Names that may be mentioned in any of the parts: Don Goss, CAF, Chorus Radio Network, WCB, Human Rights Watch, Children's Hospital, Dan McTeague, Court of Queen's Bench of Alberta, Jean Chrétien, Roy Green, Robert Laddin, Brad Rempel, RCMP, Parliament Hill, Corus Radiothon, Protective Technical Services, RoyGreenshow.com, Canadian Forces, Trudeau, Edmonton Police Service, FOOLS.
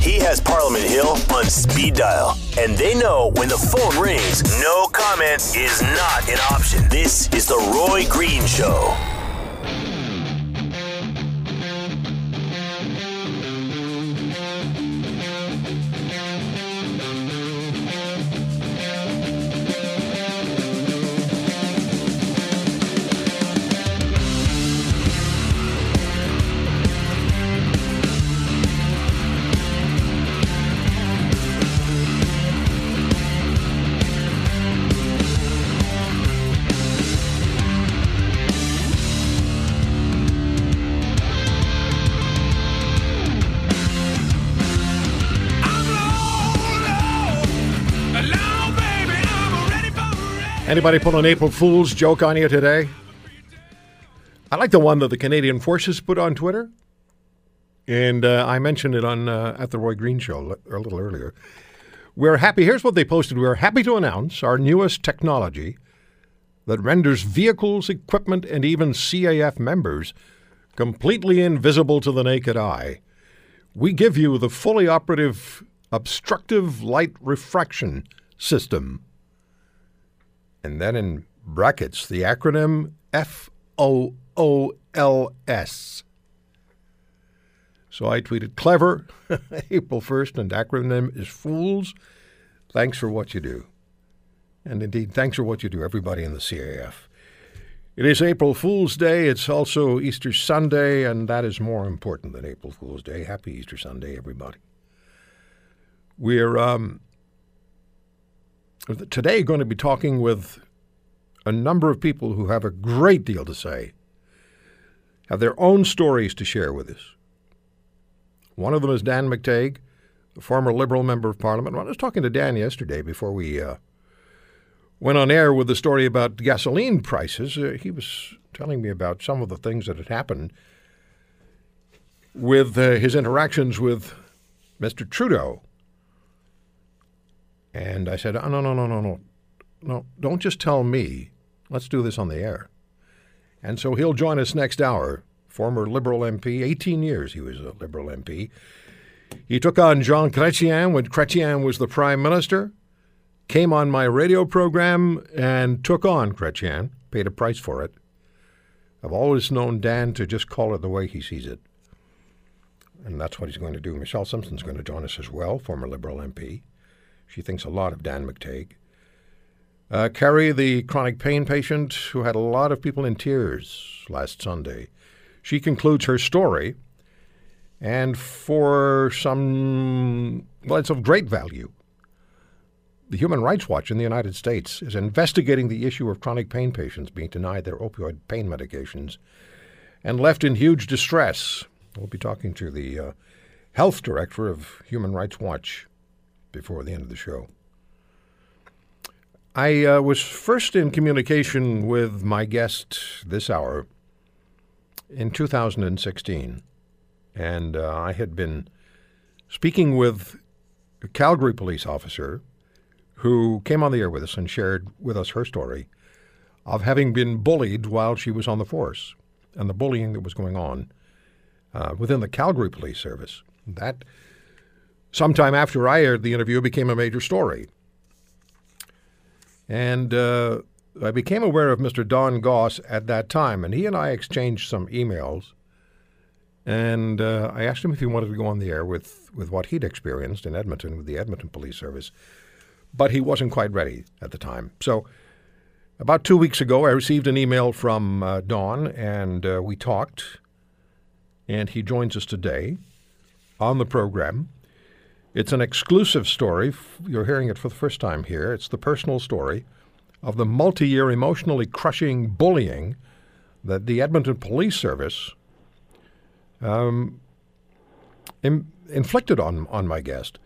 He has Parliament Hill on speed dial, and they know when the phone rings, no comment is not an option. This is The Roy Green Show. Anybody put an April Fool's joke on you today? I like the one that the Canadian Forces put on Twitter. And I mentioned it on at The Roy Green Show a little earlier. We're happy. Here's what they posted. We're happy to announce our newest technology that renders vehicles, equipment, and even CAF members completely invisible to the naked eye. We give you the fully operative obstructive light refraction system. And then in brackets, the acronym FOOLS. So I tweeted, clever, April 1st, and acronym is FOOLS. Thanks for what you do. And indeed, thanks for what you do, everybody in the CAF. It is April Fool's Day. It's also Easter Sunday, and that is more important than April Fool's Day. Happy Easter Sunday, everybody. We're... today, going to be talking with a number of people who have a great deal to say, have their own stories to share with us. One of them is Dan McTeague, a former Liberal member of Parliament. Well, I was talking to Dan yesterday before we went on air with the story about gasoline prices. He was telling me about some of the things that had happened with his interactions with Mr. Trudeau. And I said, no, don't just tell me. Let's do this on the air. And so he'll join us next hour, former Liberal MP, 18 years he was a Liberal MP. He took on Jean Chrétien when Chrétien was the Prime Minister, came on my radio program and took on Chrétien, paid a price for it. I've always known Dan to just call it the way he sees it. And that's what he's going to do. Michelle Simpson's going to join us as well, former Liberal MP. She thinks a lot of Dan McTeague. Carrie, the chronic pain patient who had a lot of people in tears last Sunday, she concludes her story, and for some, well, it's of great value. The Human Rights Watch in the United States is investigating the issue of chronic pain patients being denied their opioid pain medications and left in huge distress. We'll be talking to the health director of Human Rights Watch before the end of the show. I was first in communication with my guest this hour in 2016, and I had been speaking with a Calgary police officer who came on the air with us and shared with us her story of having been bullied while she was on the force and the bullying that was going on within the Calgary Police Service. That sometime after I aired the interview, it became a major story. And I became aware of Mr. Don Goss at that time, and he and I exchanged some emails. And I asked him if he wanted to go on the air with what he'd experienced in Edmonton with the Edmonton Police Service. But he wasn't quite ready at the time. So about 2 weeks ago, I received an email from Don, and we talked. And he joins us today on the program. It's an exclusive story. You're hearing it for the first time here. It's the personal story of the multi-year emotionally crushing bullying that the Edmonton Police Service inflicted on my guest.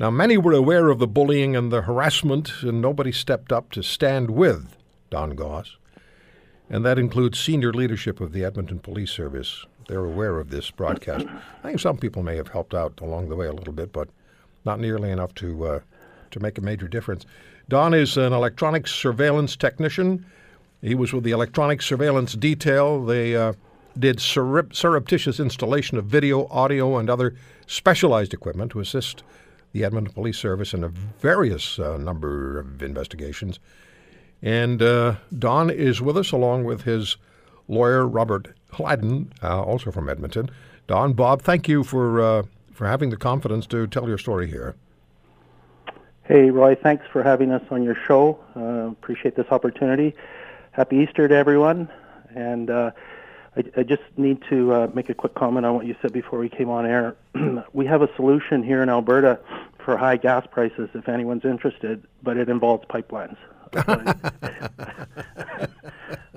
Now, many were aware of the bullying and the harassment, and nobody stepped up to stand with Don Goss. And that includes senior leadership of the Edmonton Police Service. They're aware of this broadcast. I think some people may have helped out along the way a little bit, but not nearly enough to make a major difference. Don is an electronic surveillance technician. He was with the electronic surveillance detail. They did surreptitious installation of video, audio, and other specialized equipment to assist the Edmonton Police Service in a various number of investigations. And Don is with us along with his lawyer, Robert Laddin, also from Edmonton. Don, Bob, thank you for having the confidence to tell your story here. Hey, Roy, thanks for having us on your show. Appreciate this opportunity. Happy Easter to everyone. And I just need to make a quick comment on what you said before we came on air. We have a solution here in Alberta for high gas prices, if anyone's interested, but it involves pipelines.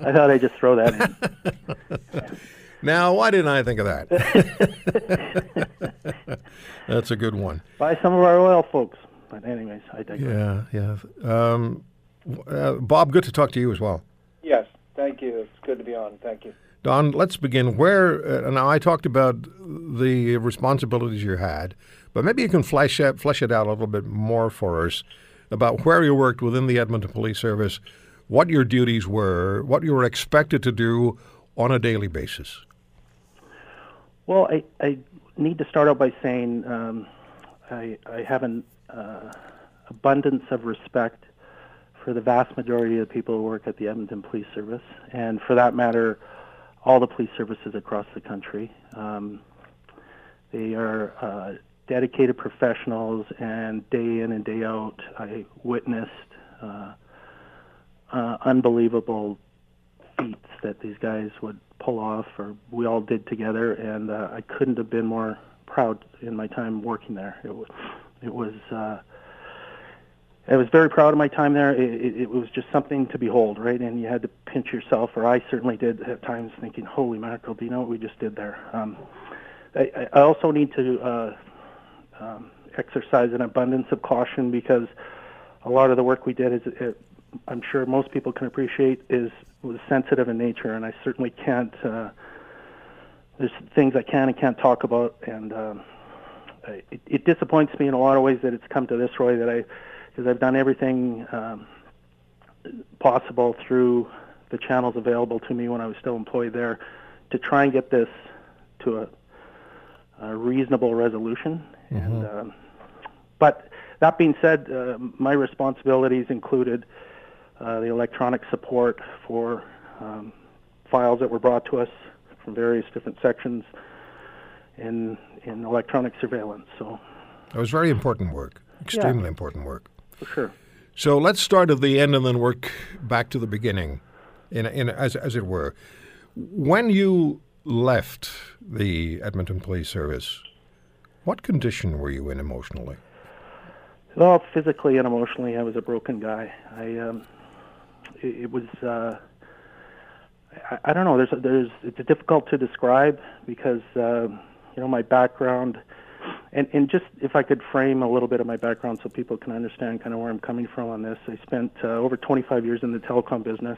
I thought I'd just throw that in. Now, why didn't I think of that? That's a good one. Buy some of our oil, folks. But anyways, I digress. Yeah. Bob, good to talk to you as well. Yes, thank you. It's good to be on. Thank you. Don, let's begin. Where now I talked about the responsibilities you had, but maybe you can flesh it out a little bit more for us about where you worked within the Edmonton Police Service, what your duties were, what you were expected to do on a daily basis. Well, I need to start out by saying I have an abundance of respect for the vast majority of the people who work at the Edmonton Police Service, and for that matter, all the police services across the country. They are dedicated professionals, and day in and day out, I witnessed unbelievable feats that these guys would pull off, or we all did together, and I couldn't have been more proud in my time working there. I was very proud of my time there. It was just something to behold, right? And you had to pinch yourself, or I certainly did at times, thinking, holy mackerel, do you know what we just did there? I also need to exercise an abundance of caution, because a lot of the work we did, I'm sure most people can appreciate, was sensitive in nature, and I certainly can't, there's things I can and can't talk about, and it disappoints me in a lot of ways that it's come to this, Roy, because I've done everything possible through the channels available to me when I was still employed there to try and get this to a reasonable resolution. Mm-hmm. And, but that being said, my responsibilities included the electronic support for files that were brought to us from various different sections in electronic surveillance. So that was very important work, extremely important work. For sure. So let's start at the end and then work back to the beginning, as it were. When you left the Edmonton Police Service, what condition were you in emotionally? Well, physically and emotionally, I was a broken guy. I don't know. It's difficult to describe because my background. And just if I could frame a little bit of my background so people can understand kind of where I'm coming from on this. I spent over 25 years in the telecom business.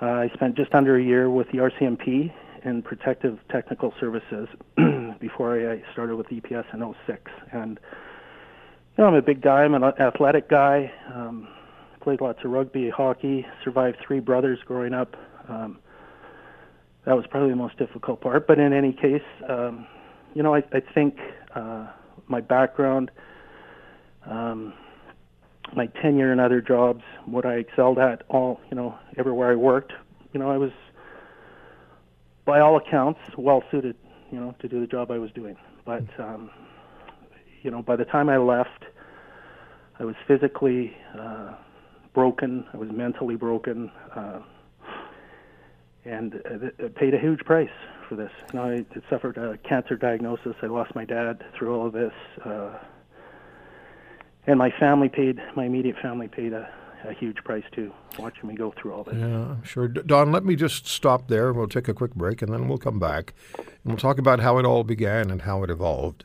I spent just under a year with the RCMP and Protective Technical Services before I started with EPS in 2006. And, I'm a big guy. I'm an athletic guy. Played lots of rugby, hockey, survived three brothers growing up. That was probably the most difficult part. But in any case, I think my background, my tenure in other jobs, what I excelled at, everywhere I worked, I was, by all accounts, well suited, to do the job I was doing. But, by the time I left, I was physically broken. I was mentally broken, and I paid a huge price for this. I suffered a cancer diagnosis. I lost my dad through all of this, and my immediate family paid a a huge price too, watching me go through all this. Yeah, I'm sure. Don, let me just stop there. We'll take a quick break, and then we'll come back, and we'll talk about how it all began and how it evolved,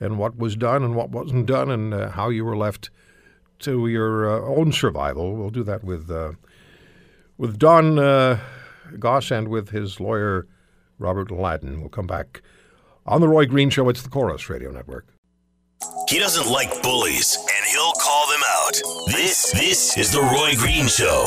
and what was done and what wasn't done, and how you were left to your own survival. We'll do that with Don Goss and with his lawyer, Robert Laddin. We'll come back on The Roy Green Show. It's the Chorus Radio Network. He doesn't like bullies, and he'll call them out. This is The Roy Green Show.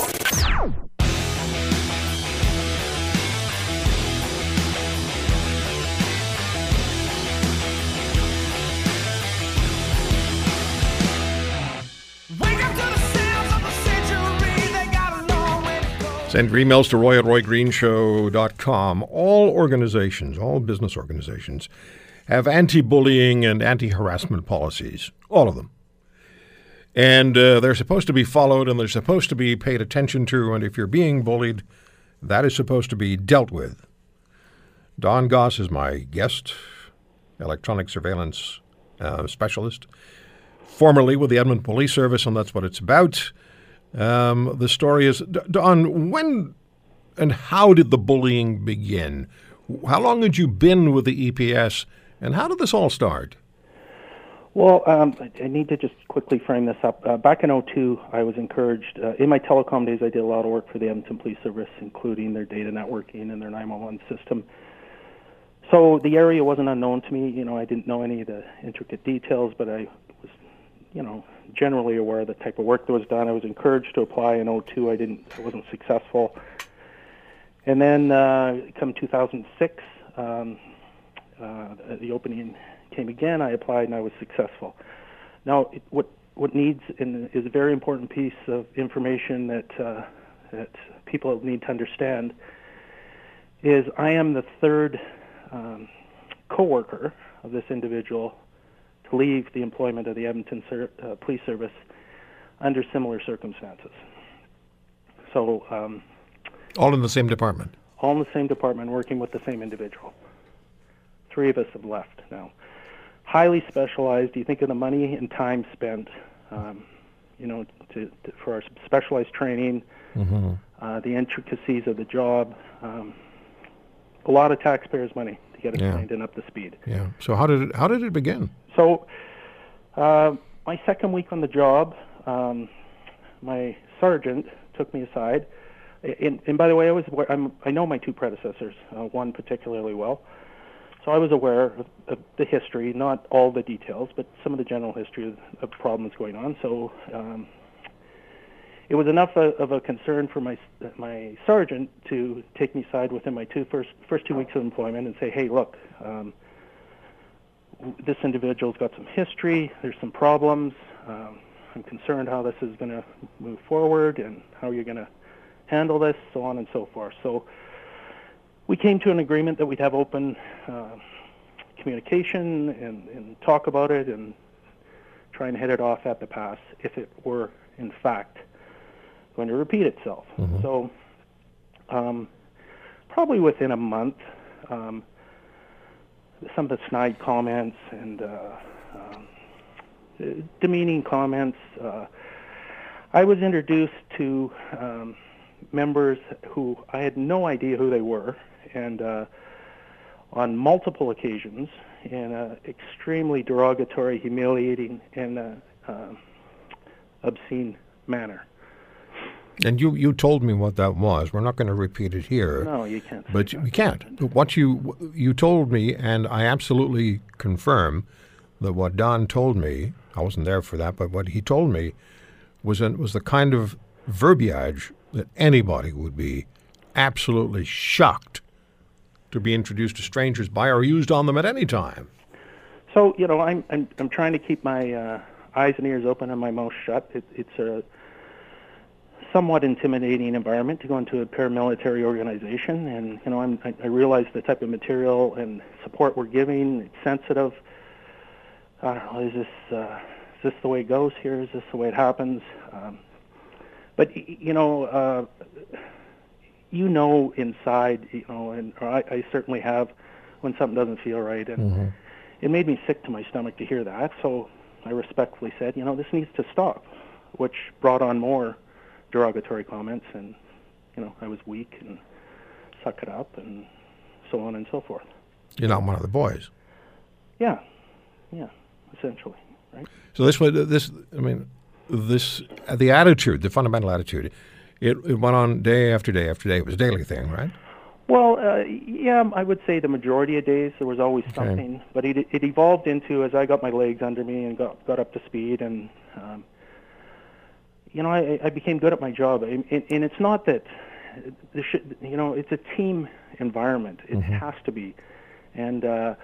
Send your emails to Roy at RoyGreenshow.com. All organizations, all business organizations, have anti-bullying and anti-harassment policies, all of them. And they're supposed to be followed, and they're supposed to be paid attention to, and if you're being bullied, that is supposed to be dealt with. Don Goss is my guest, electronic surveillance specialist, formerly with the Edmonton Police Service, and that's what it's about. The story is, Don, when and how did the bullying begin? How long had you been with the EPS, and how did this all start? Well, I need to just quickly frame this up. Back in 2002, I was encouraged. In my telecom days, I did a lot of work for the Edmonton Police Service, including their data networking and their 911 system. So the area wasn't unknown to me. You know, I didn't know any of the intricate details, but I was, you know, generally aware of the type of work that was done. I was encouraged to apply in 2002. I wasn't successful. And then come 2006, the opening came again. I applied and I was successful. Now, what needs is a very important piece of information that people need to understand is I am the third co-worker of this individual to leave the employment of the Edmonton Police Service under similar circumstances. So... all in the same department? All in the same department, working with the same individual. Three of us have left now. Highly specialized. You think of the money and time spent, you know, for our specialized training, mm-hmm. The intricacies of the job, a lot of taxpayers' money to get it trained and up to speed. Yeah. So how did it begin? So my second week on the job, my sergeant took me aside. And by the way, I know my two predecessors, one particularly well. So I was aware of the history, not all the details, but some of the general history of problems going on. So it was enough of a concern for my sergeant to take me aside within my first 2 weeks of employment and say, hey, look, this individual's got some history, there's some problems. I'm concerned how this is going to move forward and how you're going to handle this, so on and so forth. So we came to an agreement that we'd have open communication and talk about it and try and hit it off at the pass if it were, in fact, going to repeat itself. Mm-hmm. So probably within a month, some of the snide comments and demeaning comments, I was introduced to... members who I had no idea who they were, and on multiple occasions in an extremely derogatory, humiliating, and obscene manner. And you told me what that was. We're not going to repeat it here. No, you can't. But you can't. What you told me, and I absolutely confirm that what Don told me, I wasn't there for that, but what he told me was the kind of verbiage that anybody would be absolutely shocked to be introduced to strangers by or used on them at any time. So, you know, I'm trying to keep my eyes and ears open and my mouth shut. It's a somewhat intimidating environment to go into a paramilitary organization, and, you know, I realize the type of material and support we're giving. It's sensitive. I don't know, is this the way it goes here? Is this the way it happens? But, you know inside, you know, and I certainly have when something doesn't feel right. And mm-hmm. It made me sick to my stomach to hear that. So I respectfully said, you know, this needs to stop, which brought on more derogatory comments, and, you know, I was weak and suck it up and so on and so forth. You're not one of the boys. Yeah, yeah, essentially, right? So the attitude, the fundamental attitude, it went on day after day after day. It was a daily thing, right? Well, yeah, I would say the majority of days there was always something, but it evolved into, as I got my legs under me and got up to speed, and you know, I became good at my job, and it's not that, you know, it's a team environment. It mm-hmm. has to be, and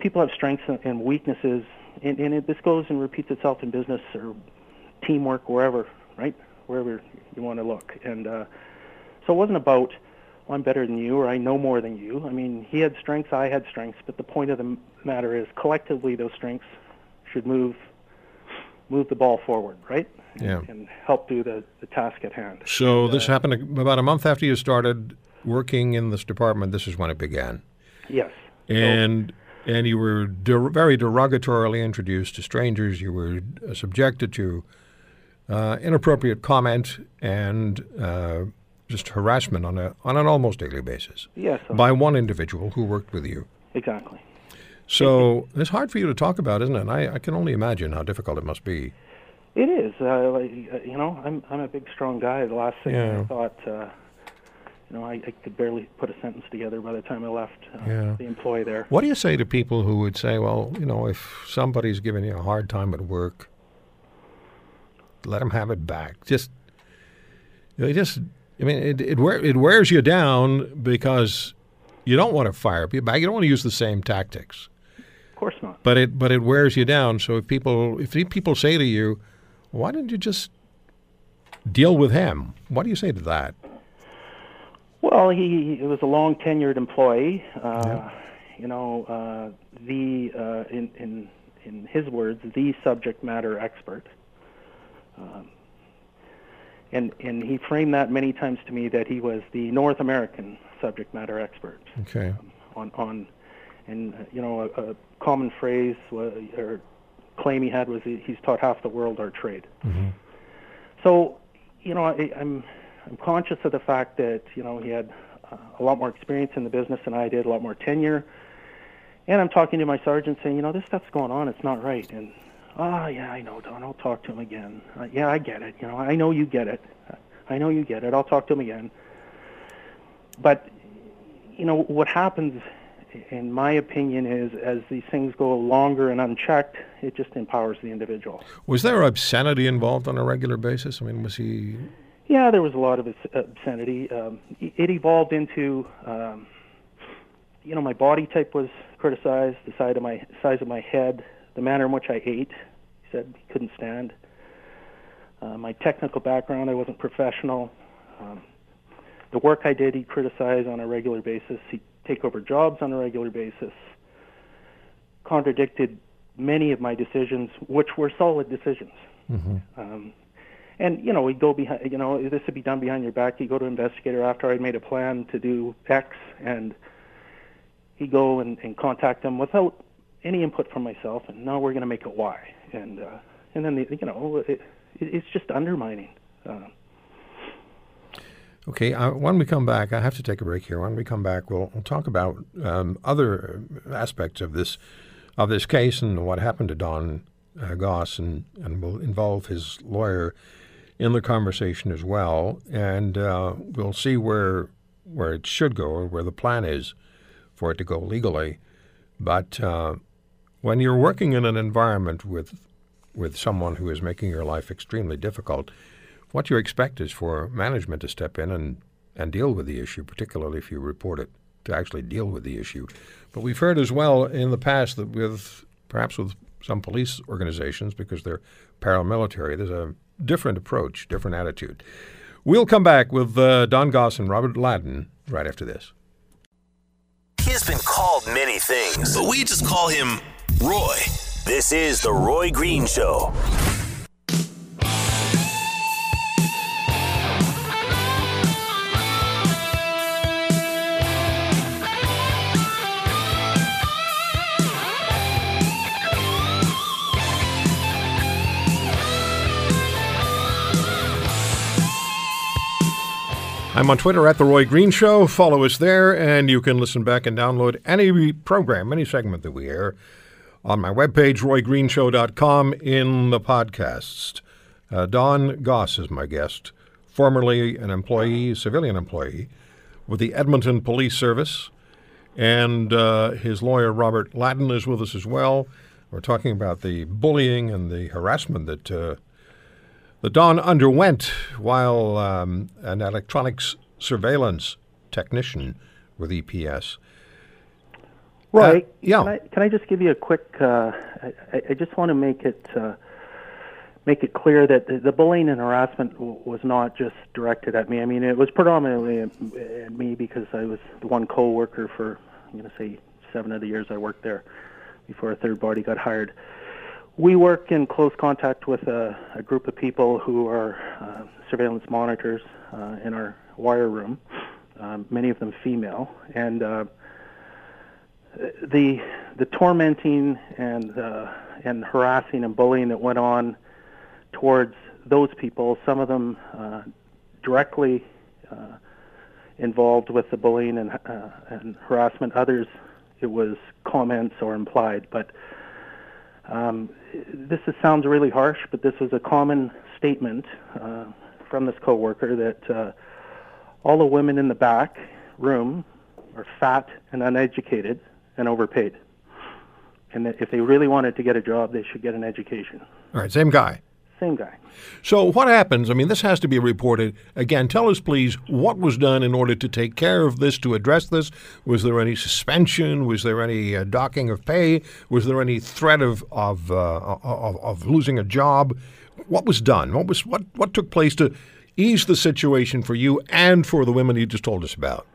people have strengths and weaknesses, and this goes and repeats itself in business or teamwork, wherever, right? Wherever you want to look, and so it wasn't about, I'm better than you, or I know more than you. I mean, he had strengths, I had strengths, but the point of the matter is, collectively, those strengths should move the ball forward, right? Yeah. And help do the task at hand. So this happened about a month after you started working in this department. This is when it began. Yes. And you were very derogatorily introduced to strangers. You were subjected to inappropriate comment and just harassment on an almost daily basis. Yes. Yeah, so by one individual who worked with you. Exactly. So it's hard for you to talk about, isn't it? And I can only imagine how difficult it must be. It is. You know, I'm a big, strong guy. The last thing I thought, you know, I could barely put a sentence together by the time I left the employee there. What do you say to people who would say, well, you know, if somebody's giving you a hard time at work, let them have it back. I mean, it wears you down because you don't want to fire people back. You don't want to use the same tactics. Of course not. But it wears you down. So if people say to you, "Why didn't you just deal with him?" What do you say to that? Well, he was a long tenured employee. You know, in his words, the subject matter expert. And he framed that many times to me that he was the North American subject matter expert. Okay. You know, a common phrase or claim he had was he's taught half the world our trade. Mm-hmm. So, you know, I'm conscious of the fact that, you know, he had a lot more experience in the business than I did, a lot more tenure. And I'm talking to my sergeant saying, you know, this stuff's going on, it's not right. And yeah, I know, Don. I'll talk to him again. Yeah, I get it. You know, I know you get it. I'll talk to him again. But, you know, what happens, in my opinion, is as these things go longer and unchecked, it just empowers the individual. Was there obscenity involved on a regular basis? I mean, was he... Yeah, there was a lot of obscenity. It evolved into, you know, my body type was criticized, the size of my head, the manner in which I ate. He said he couldn't stand. My technical background, I wasn't professional. The work I did, he'd criticize on a regular basis. He'd take over jobs on a regular basis. Contradicted many of my decisions, which were solid decisions. Mm-hmm. And, you know, we'd go behind, you know, this would be done behind your back. He'd go to investigator after I'd made a plan to do X, and he'd go and contact them without any input from myself, and now we're going to make it Y, and then you know, it's just undermining. Okay, when we come back, I have to take a break here. When we come back, we'll talk about other aspects of this case and what happened to Don Goss, and we'll involve his lawyer in the conversation as well, and we'll see where it should go, or where the plan is for it to go legally, but. When you're working in an environment with someone who is making your life extremely difficult, what you expect is for management to step in and deal with the issue, particularly if you report it, to actually deal with the issue. But we've heard as well in the past that perhaps with some police organizations, because they're paramilitary, there's a different approach, different attitude. We'll come back with Don Goss and Robert Laddin right after this. He has been called many things, but we just call him Roy. This is the Roy Green Show. I'm on Twitter at The Roy Green Show. Follow us there, and you can listen back and download any program, any segment that we air on my webpage, RoyGreenshow.com, in the podcasts. Don Goss is my guest, formerly an employee, civilian employee, with the Edmonton Police Service, and his lawyer, Robert Laddin, is with us as well. We're talking about the bullying and the harassment that that Don underwent while an electronics surveillance technician with EPS. Right. Yeah. Can I just give you a quick? I just want to make it clear that the bullying and harassment was not just directed at me. I mean, it was predominantly at me because I was the one co-worker for, I'm going to say, 7 of the years I worked there before a third party got hired. We work in close contact with a group of people who are surveillance monitors in our wire room, many of them female, and the tormenting and harassing and bullying that went on towards those people, some of them directly involved with the bullying and harassment. Others, it was comments or implied. But sounds really harsh, but this was a common statement from this coworker that all the women in the back room are fat and uneducated and overpaid, and that if they really wanted to get a job, they should get an education. All right, same guy. Same guy. So what happens? I mean, this has to be reported. Again, tell us, please, what was done in order to take care of this, to address this? Was there any suspension? Was there any docking of pay? Was there any threat of losing a job? What was done? What took place to ease the situation for you and for the women you just told us about?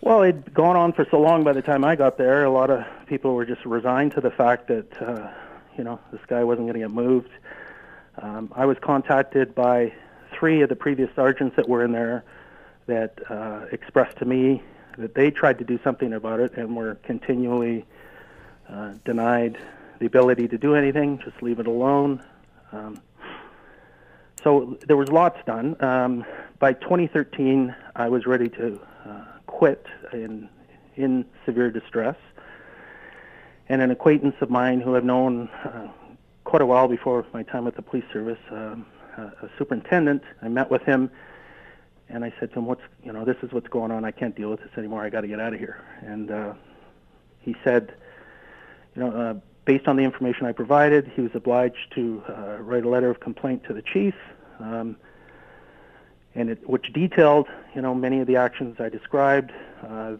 Well, it'd gone on for so long by the time I got there. A lot of people were just resigned to the fact that, this guy wasn't going to get moved. I was contacted by 3 of the previous sergeants that were in there that expressed to me that they tried to do something about it and were continually denied the ability to do anything, just leave it alone. So there was lots done. By 2013, I was ready to quit in severe distress. And an acquaintance of mine who I've known quite a while before my time at the police service, a superintendent, I met with him, and I said to him, this is what's going on. I can't deal with this anymore. I got to get out of here. And he said, based on the information I provided, he was obliged to write a letter of complaint to the chief, which detailed, many of the actions I described.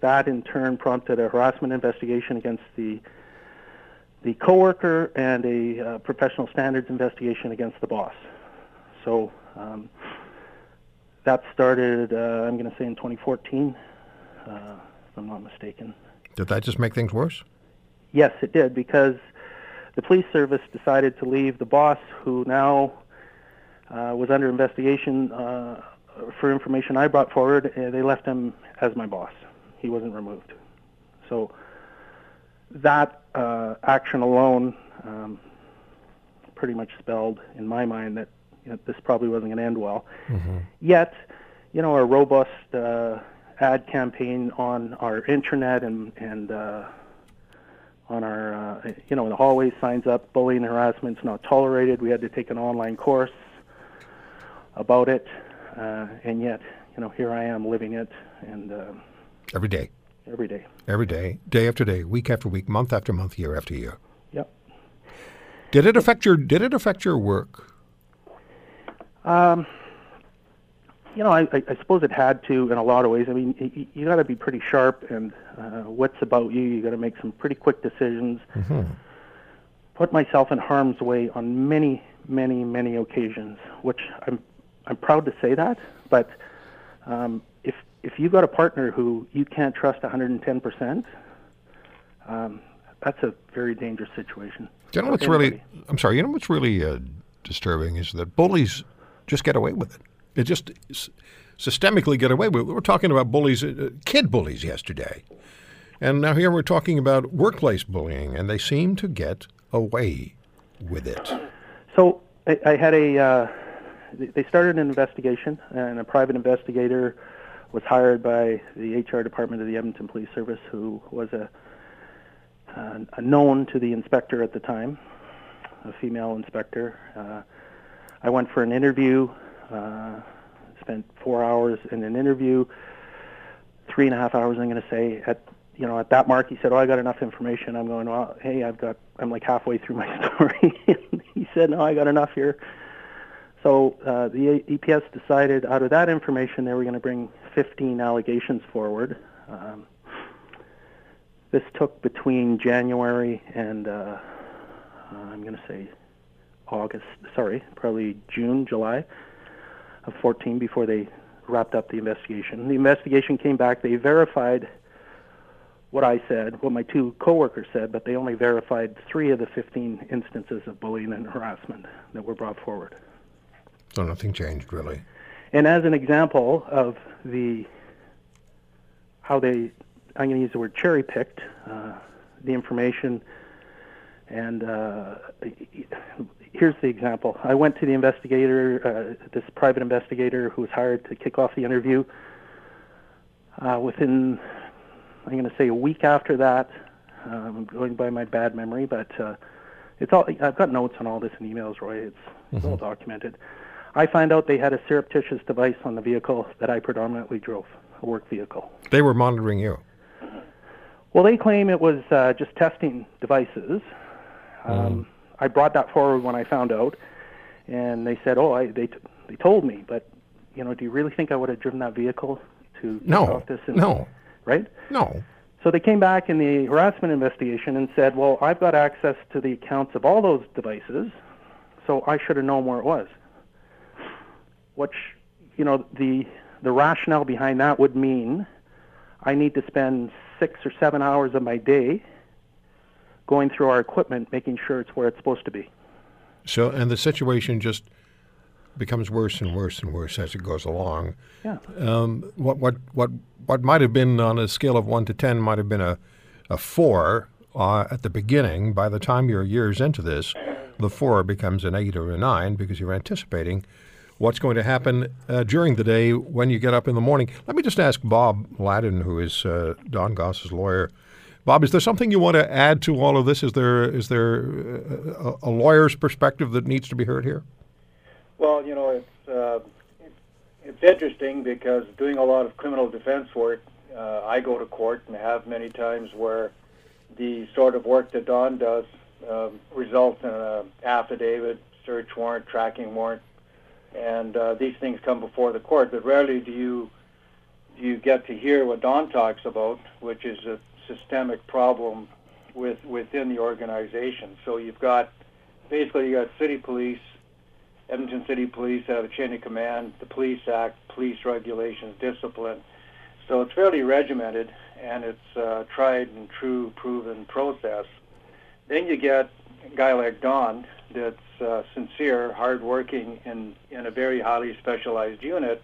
That in turn prompted a harassment investigation against the coworker and a professional standards investigation against the boss. So that started, I'm going to say, in 2014, if I'm not mistaken. Did that just make things worse? Yes, it did, because the police service decided to leave the boss, who now was under investigation for information I brought forward, and they left him as my boss. He wasn't removed. So that action alone pretty much spelled in my mind that this probably wasn't going to end well. Mm-hmm. Yet, a robust ad campaign on our intranet and on our, in the hallway, signs up, bullying and harassment's not tolerated. We had to take an online course about it, and yet, here I am living it, and every day. Every day. Every day, day after day, week after week, month after month, year after year. Yep. Did it affect your work? I suppose it had to in a lot of ways. I mean, you got to be pretty sharp and what's about you. You got to make some pretty quick decisions. Mm-hmm. Put myself in harm's way on many, many, many occasions, which I'm proud to say that, but. If you've got a partner who you can't trust 110%, that's a very dangerous situation. You know what's really disturbing is that bullies just get away with it. They just systemically get away with it. We were talking about bullies, kid bullies yesterday, and now here we're talking about workplace bullying, and they seem to get away with it. So I had a they started an investigation, and a private investigator was hired by the HR department of the Edmonton Police Service, who was a known to the inspector at the time, a female inspector. I went for an interview, spent 4 hours in an interview, 3.5 hours, I'm going to say. At that mark, he said, "Oh, I got enough information." I'm going, "Well, hey, I'm like halfway through my story." He said, "No, I got enough here." So the EPS decided out of that information they were going to bring 15 allegations forward. This took between January and I'm going to say July of 14 before they wrapped up the investigation. The investigation came back. They verified what I said, what my two coworkers said, but they only verified 3 of the 15 instances of bullying and harassment that were brought forward. So nothing changed, really. And as an example of I'm going to use the word cherry-picked, the information, and here's the example. I went to the investigator, this private investigator who was hired to kick off the interview. Within, I'm going to say, a week after that, I'm going by my bad memory, but it's all. I've got notes on all this in emails, Roy. It's all documented. I find out they had a surreptitious device on the vehicle that I predominantly drove, a work vehicle. They were monitoring you. Well, they claim it was just testing devices. I brought that forward when I found out, and they said, they told me, but, do you really think I would have driven that vehicle to get off this? No. Right? No. So they came back in the harassment investigation and said, well, I've got access to the accounts of all those devices, so I should have known where it was. Which, the rationale behind that would mean I need to spend 6 or 7 hours of my day going through our equipment, making sure it's where it's supposed to be. So, and the situation just becomes worse and worse and worse as it goes along. Yeah. What might have been on a scale of 1 to 10 might have been a 4 at the beginning. By the time you're years into this, the 4 becomes an 8 or a 9 because you're anticipating what's going to happen during the day when you get up in the morning. Let me just ask Bob Laddin, who is Don Goss's lawyer. Bob, is there something you want to add to all of this? Is there a lawyer's perspective that needs to be heard here? Well, it's interesting because doing a lot of criminal defense work, I go to court and have many times where the sort of work that Don does results in an affidavit, search warrant, tracking warrant, and these things come before the court. But rarely do you get to hear what Don talks about, which is a systemic problem within the organization. So you've got city police. Edmonton City Police have a chain of command, the Police Act, police regulations, discipline. So it's fairly regimented, and it's a tried and true proven process. Then you get a guy like Don that's sincere, hardworking, in a very highly specialized unit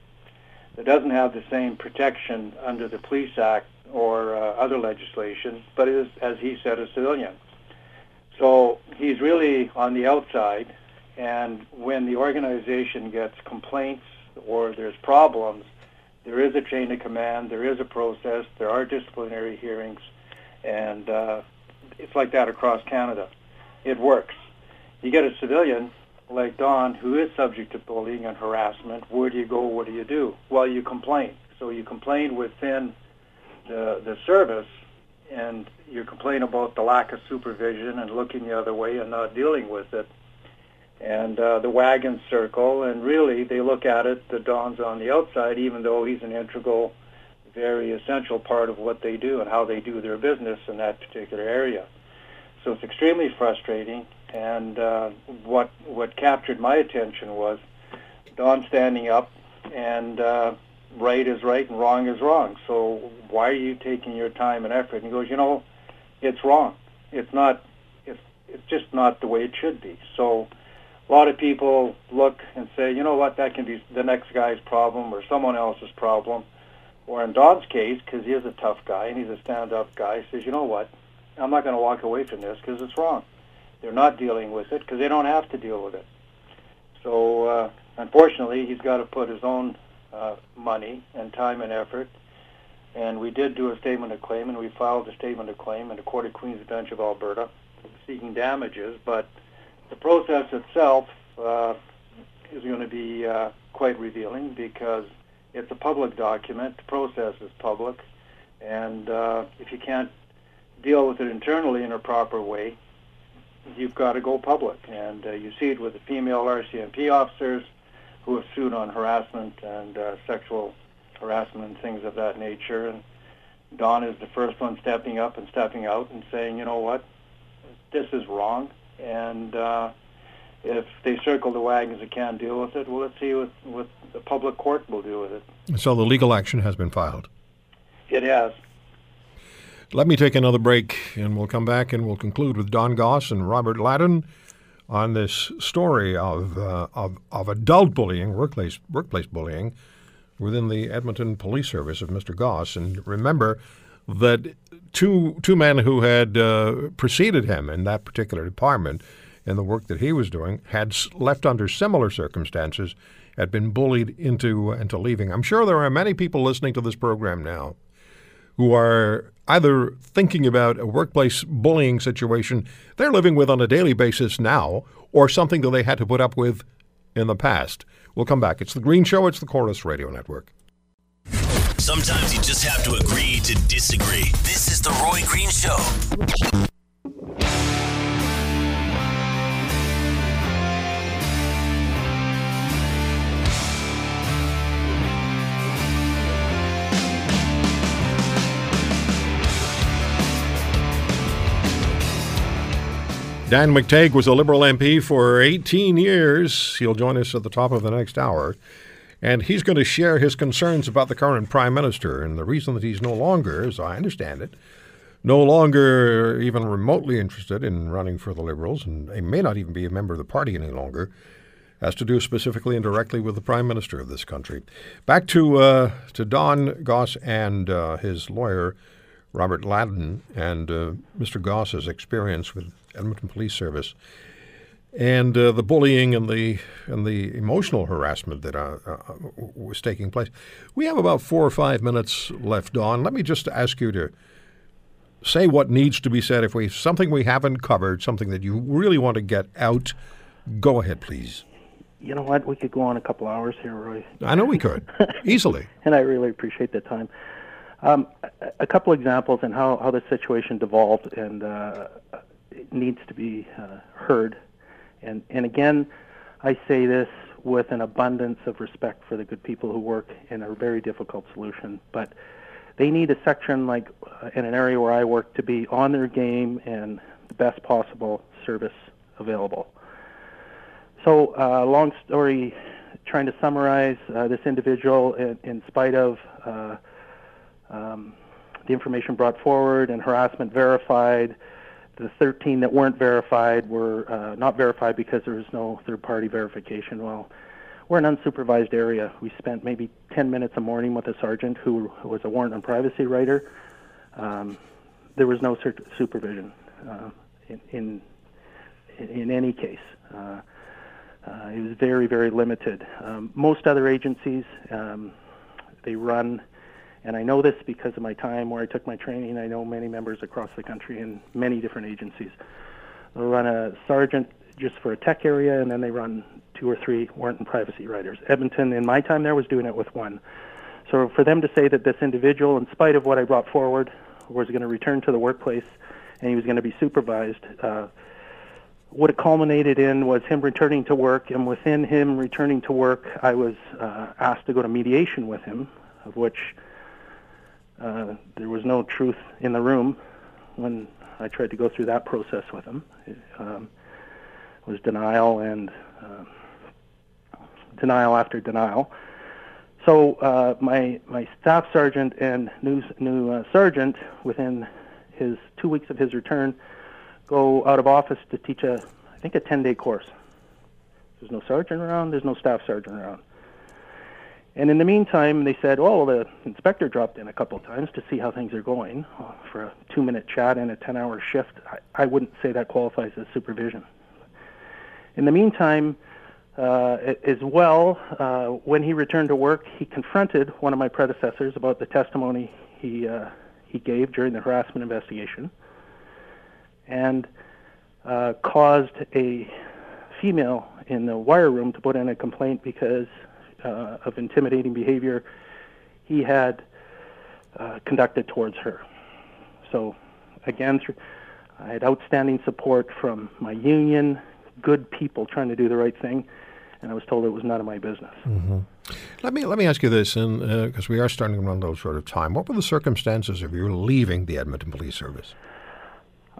that doesn't have the same protection under the Police Act or other legislation, but is, as he said, a civilian. So he's really on the outside. And when the organization gets complaints or there's problems, there is a chain of command, there is a process, there are disciplinary hearings, and it's like that across Canada. It works. You get a civilian like Don who is subject to bullying and harassment. Where do you go? What do you do? Well, you complain. So you complain within the service, and you complain about the lack of supervision and looking the other way and not dealing with it. And the wagon circle, and really they look at it that Don's on the outside, even though he's an integral, very essential part of what they do and how they do their business in that particular area. So it's extremely frustrating, and what captured my attention was Don standing up and right is right and wrong is wrong. So why are you taking your time and effort? And he goes, it's wrong. It's just not the way it should be. So a lot of people look and say, that can be the next guy's problem or someone else's problem. Or in Don's case, because he is a tough guy and he's a stand-up guy, says, I'm not going to walk away from this because it's wrong. They're not dealing with it because they don't have to deal with it. So Unfortunately, he's got to put his own money and time and effort. And we did do a statement of claim, and we filed a statement of claim in the Court of Queen's Bench of Alberta seeking damages, but the process itself is going to be quite revealing because it's a public document, the process is public, and if you can't deal with it internally in a proper way, you've got to go public. And you see it with the female RCMP officers who have sued on harassment and sexual harassment and things of that nature. And Don is the first one stepping up and stepping out and saying, you know what, this is wrong. And if they circle the wagons and can't deal with it, well, let's see what the public court will do with it. So the legal action has been filed? It has. Let me take another break, and we'll come back and we'll conclude with Don Goss and Robert Laddin on this story of adult bullying, workplace bullying, within the Edmonton Police Service of Mr. Goss. And remember that two men who had preceded him in that particular department and the work that he was doing had left under similar circumstances, had been bullied into leaving. I'm sure there are many people listening to this program now who are either thinking about a workplace bullying situation they're living with on a daily basis now or something that they had to put up with in the past. We'll come back. It's The Green Show. It's the Chorus Radio Network. Sometimes you just have to agree to disagree. This is The Roy Green Show. Dan McTeague was a Liberal MP for 18 years. He'll join us at the top of the next hour. And he's going to share his concerns about the current Prime Minister. And the reason that he's no longer, as I understand it, no longer even remotely interested in running for the Liberals, and he may not even be a member of the party any longer, has to do specifically and directly with the Prime Minister of this country. Back to Don Goss and his lawyer, Robert Laddin, and Mr. Goss's experience with Edmonton Police Service and the bullying and the emotional harassment that was taking place. We have about 4 or 5 minutes left, Don. Let me just ask you to say what needs to be said. If something we haven't covered, something that you really want to get out, go ahead, please. You know what? We could go on a couple hours here, Roy. I know we could, easily. And I really appreciate the time. A couple examples and how the situation devolved and it needs to be heard. And again, I say this with an abundance of respect for the good people who work in a very difficult solution, but they need a section like in an area where I work to be on their game and the best possible service available. So long story, trying to summarize, this individual, in spite of the information brought forward and harassment verified, the 13 that weren't verified were not verified because there was no third-party verification. Well, we're an unsupervised area. We spent maybe 10 minutes a morning with a sergeant who was a warrant and privacy writer. There was no supervision in any case. It was very, very limited. Most other agencies, they run... And I know this because of my time where I took my training. I know many members across the country in many different agencies. They'll run a sergeant just for a tech area, and then they run 2 or 3 warrant and privacy writers. Edmonton, in my time there, was doing it with one. So for them to say that this individual, in spite of what I brought forward, was going to return to the workplace and he was going to be supervised, what it culminated in was him returning to work. And within him returning to work, I was asked to go to mediation with him, of which... there was no truth in the room when I tried to go through that process with him. It was denial and denial after denial. So my staff sergeant and new sergeant, within his 2 weeks of his return, go out of office to teach a 10-day course. There's no sergeant around. There's no staff sergeant around. And in the meantime, they said, oh, well, the inspector dropped in a couple of times to see how things are going for a 2-minute chat and a 10-hour shift. I wouldn't say that qualifies as supervision. In the meantime, as well, when he returned to work, he confronted one of my predecessors about the testimony he gave during the harassment investigation, and caused a female in the wire room to put in a complaint because of intimidating behavior he had conducted towards her. So again, I had outstanding support from my union, good people trying to do the right thing, and I was told it was none of my business. Mm-hmm. Let me ask you this, and because we are starting to run a little short of time, what were the circumstances of your leaving the Edmonton Police Service?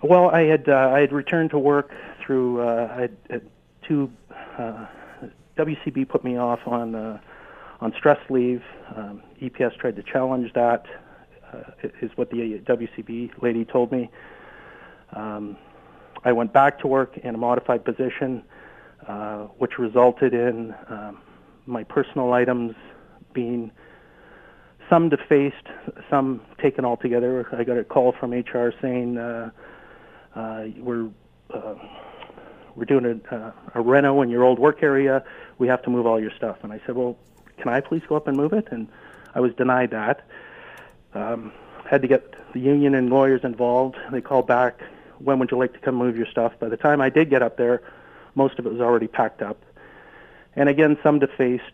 Well, I had returned to work through WCB put me off on stress leave. EPS tried to challenge that, is what the WCB lady told me. I went back to work in a modified position, which resulted in my personal items being some defaced, some taken altogether. I got a call from HR saying we're doing a reno in your old work area. We have to move all your stuff. And I said, well, can I please go up and move it? And I was denied that. Had to get the union and lawyers involved. They called back, when would you like to come move your stuff? By the time I did get up there, most of it was already packed up. And again, some defaced,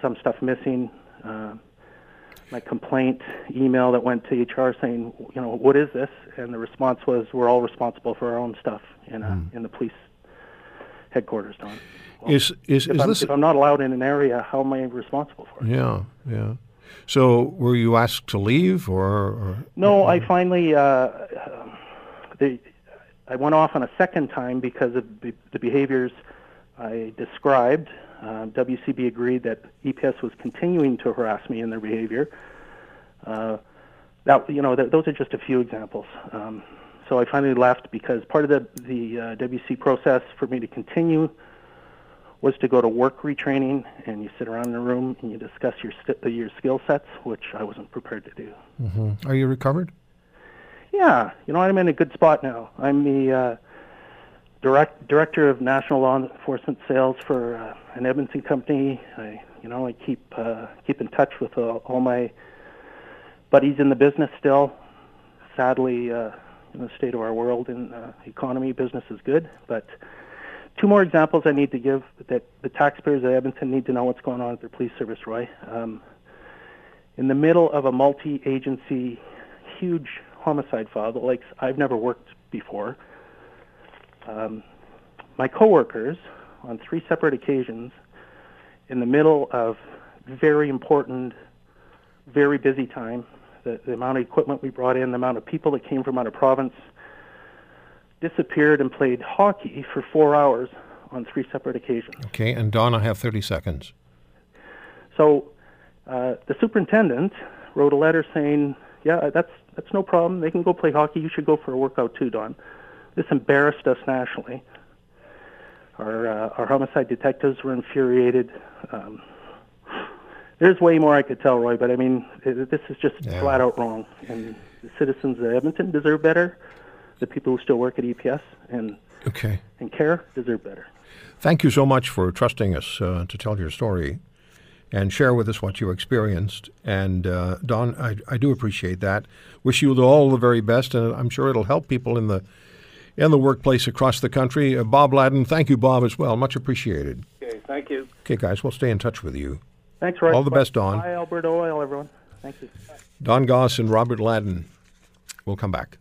some stuff missing. My complaint email that went to HR saying, you know, what is this? And the response was, we're all responsible for our own stuff in the police headquarters, Don. Well, if I'm not allowed in an area, how am I responsible for it? Yeah. So were you asked to leave or? No, or? I finally... I went off on a second time because of the behaviors I described. WCB agreed that EPS was continuing to harass me in their behavior. Those are just a few examples. So I finally left because part of the WC process for me to continue was to go to work retraining, and you sit around in a room and you discuss your skill sets, which I wasn't prepared to do. Mm-hmm. Are you recovered? Yeah, I'm in a good spot now. I'm the director of national law enforcement sales for an Edmonton company. I keep in touch with all my buddies in the business still. Sadly, in the state of our world and economy, business is good. But two more examples I need to give that the taxpayers of Edmonton need to know what's going on at their police service, Roy. In the middle of a multi-agency, huge homicide file the likes I've never worked before. My coworkers, on three separate occasions, in the middle of very important, very busy time, the amount of equipment we brought in, the amount of people that came from out of province, disappeared and played hockey for 4 hours on three separate occasions. Okay, and Don, I have 30 seconds. So the superintendent wrote a letter saying, yeah, that's no problem. They can go play hockey. You should go for a workout too, Don. This embarrassed us nationally. Our homicide detectives were infuriated. There's way more I could tell, Roy, but I mean, this is just flat out wrong. And the citizens of Edmonton deserve better. The people who still work at EPS and CARE deserve better. Thank you so much for trusting us to tell your story and share with us what you experienced. And Don, I do appreciate that. Wish you all the very best, and I'm sure it'll help people in the workplace across the country. Bob Laddin, thank you, Bob, as well. Much appreciated. Okay, thank you. Okay, guys, we'll stay in touch with you. Thanks, Roy. All the best, Don. Bye, Alberta Oil, everyone. Thank you. Don Goss and Robert Laddin. We'll come back.